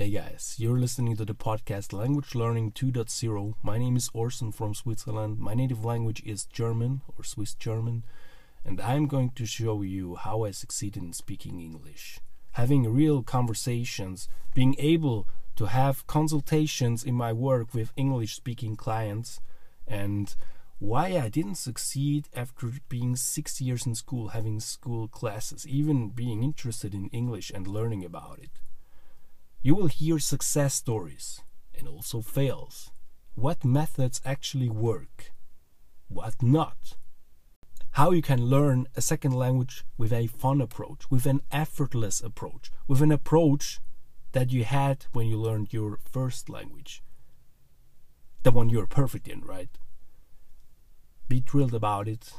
Hey guys, you're listening to the podcast Language Learning 2.0. My name is Orson from Switzerland. My native language is German or Swiss German, and I'm going to show you how I succeeded in speaking English. Having real conversations, being able to have consultations in my work with English-speaking clients, and why I didn't succeed after being 6 years in school, having school classes, even being interested in English and learning about it. You will hear success stories and also fails. What methods actually work? What not? How you can learn a second language with a fun approach, with an effortless approach, with an approach that you had when you learned your first language. The one you're perfect in, right? Be thrilled about it.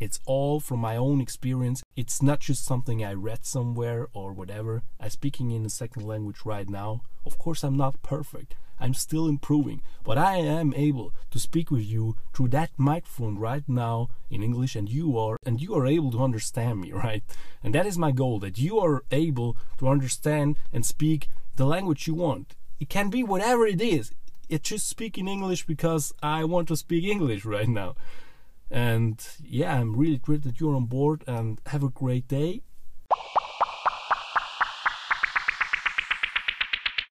It's all from my own experience. It's not just something I read somewhere or whatever. I'm speaking in a second language right now. Of course, I'm not perfect. I'm still improving. But I am able to speak with you through that microphone right now in English, and you are able to understand me, right? And that is my goal, that you are able to understand and speak the language you want. It can be whatever it is. It's just speaking English because I want to speak English right now. And yeah, I'm really thrilled that you're on board, and have a great day.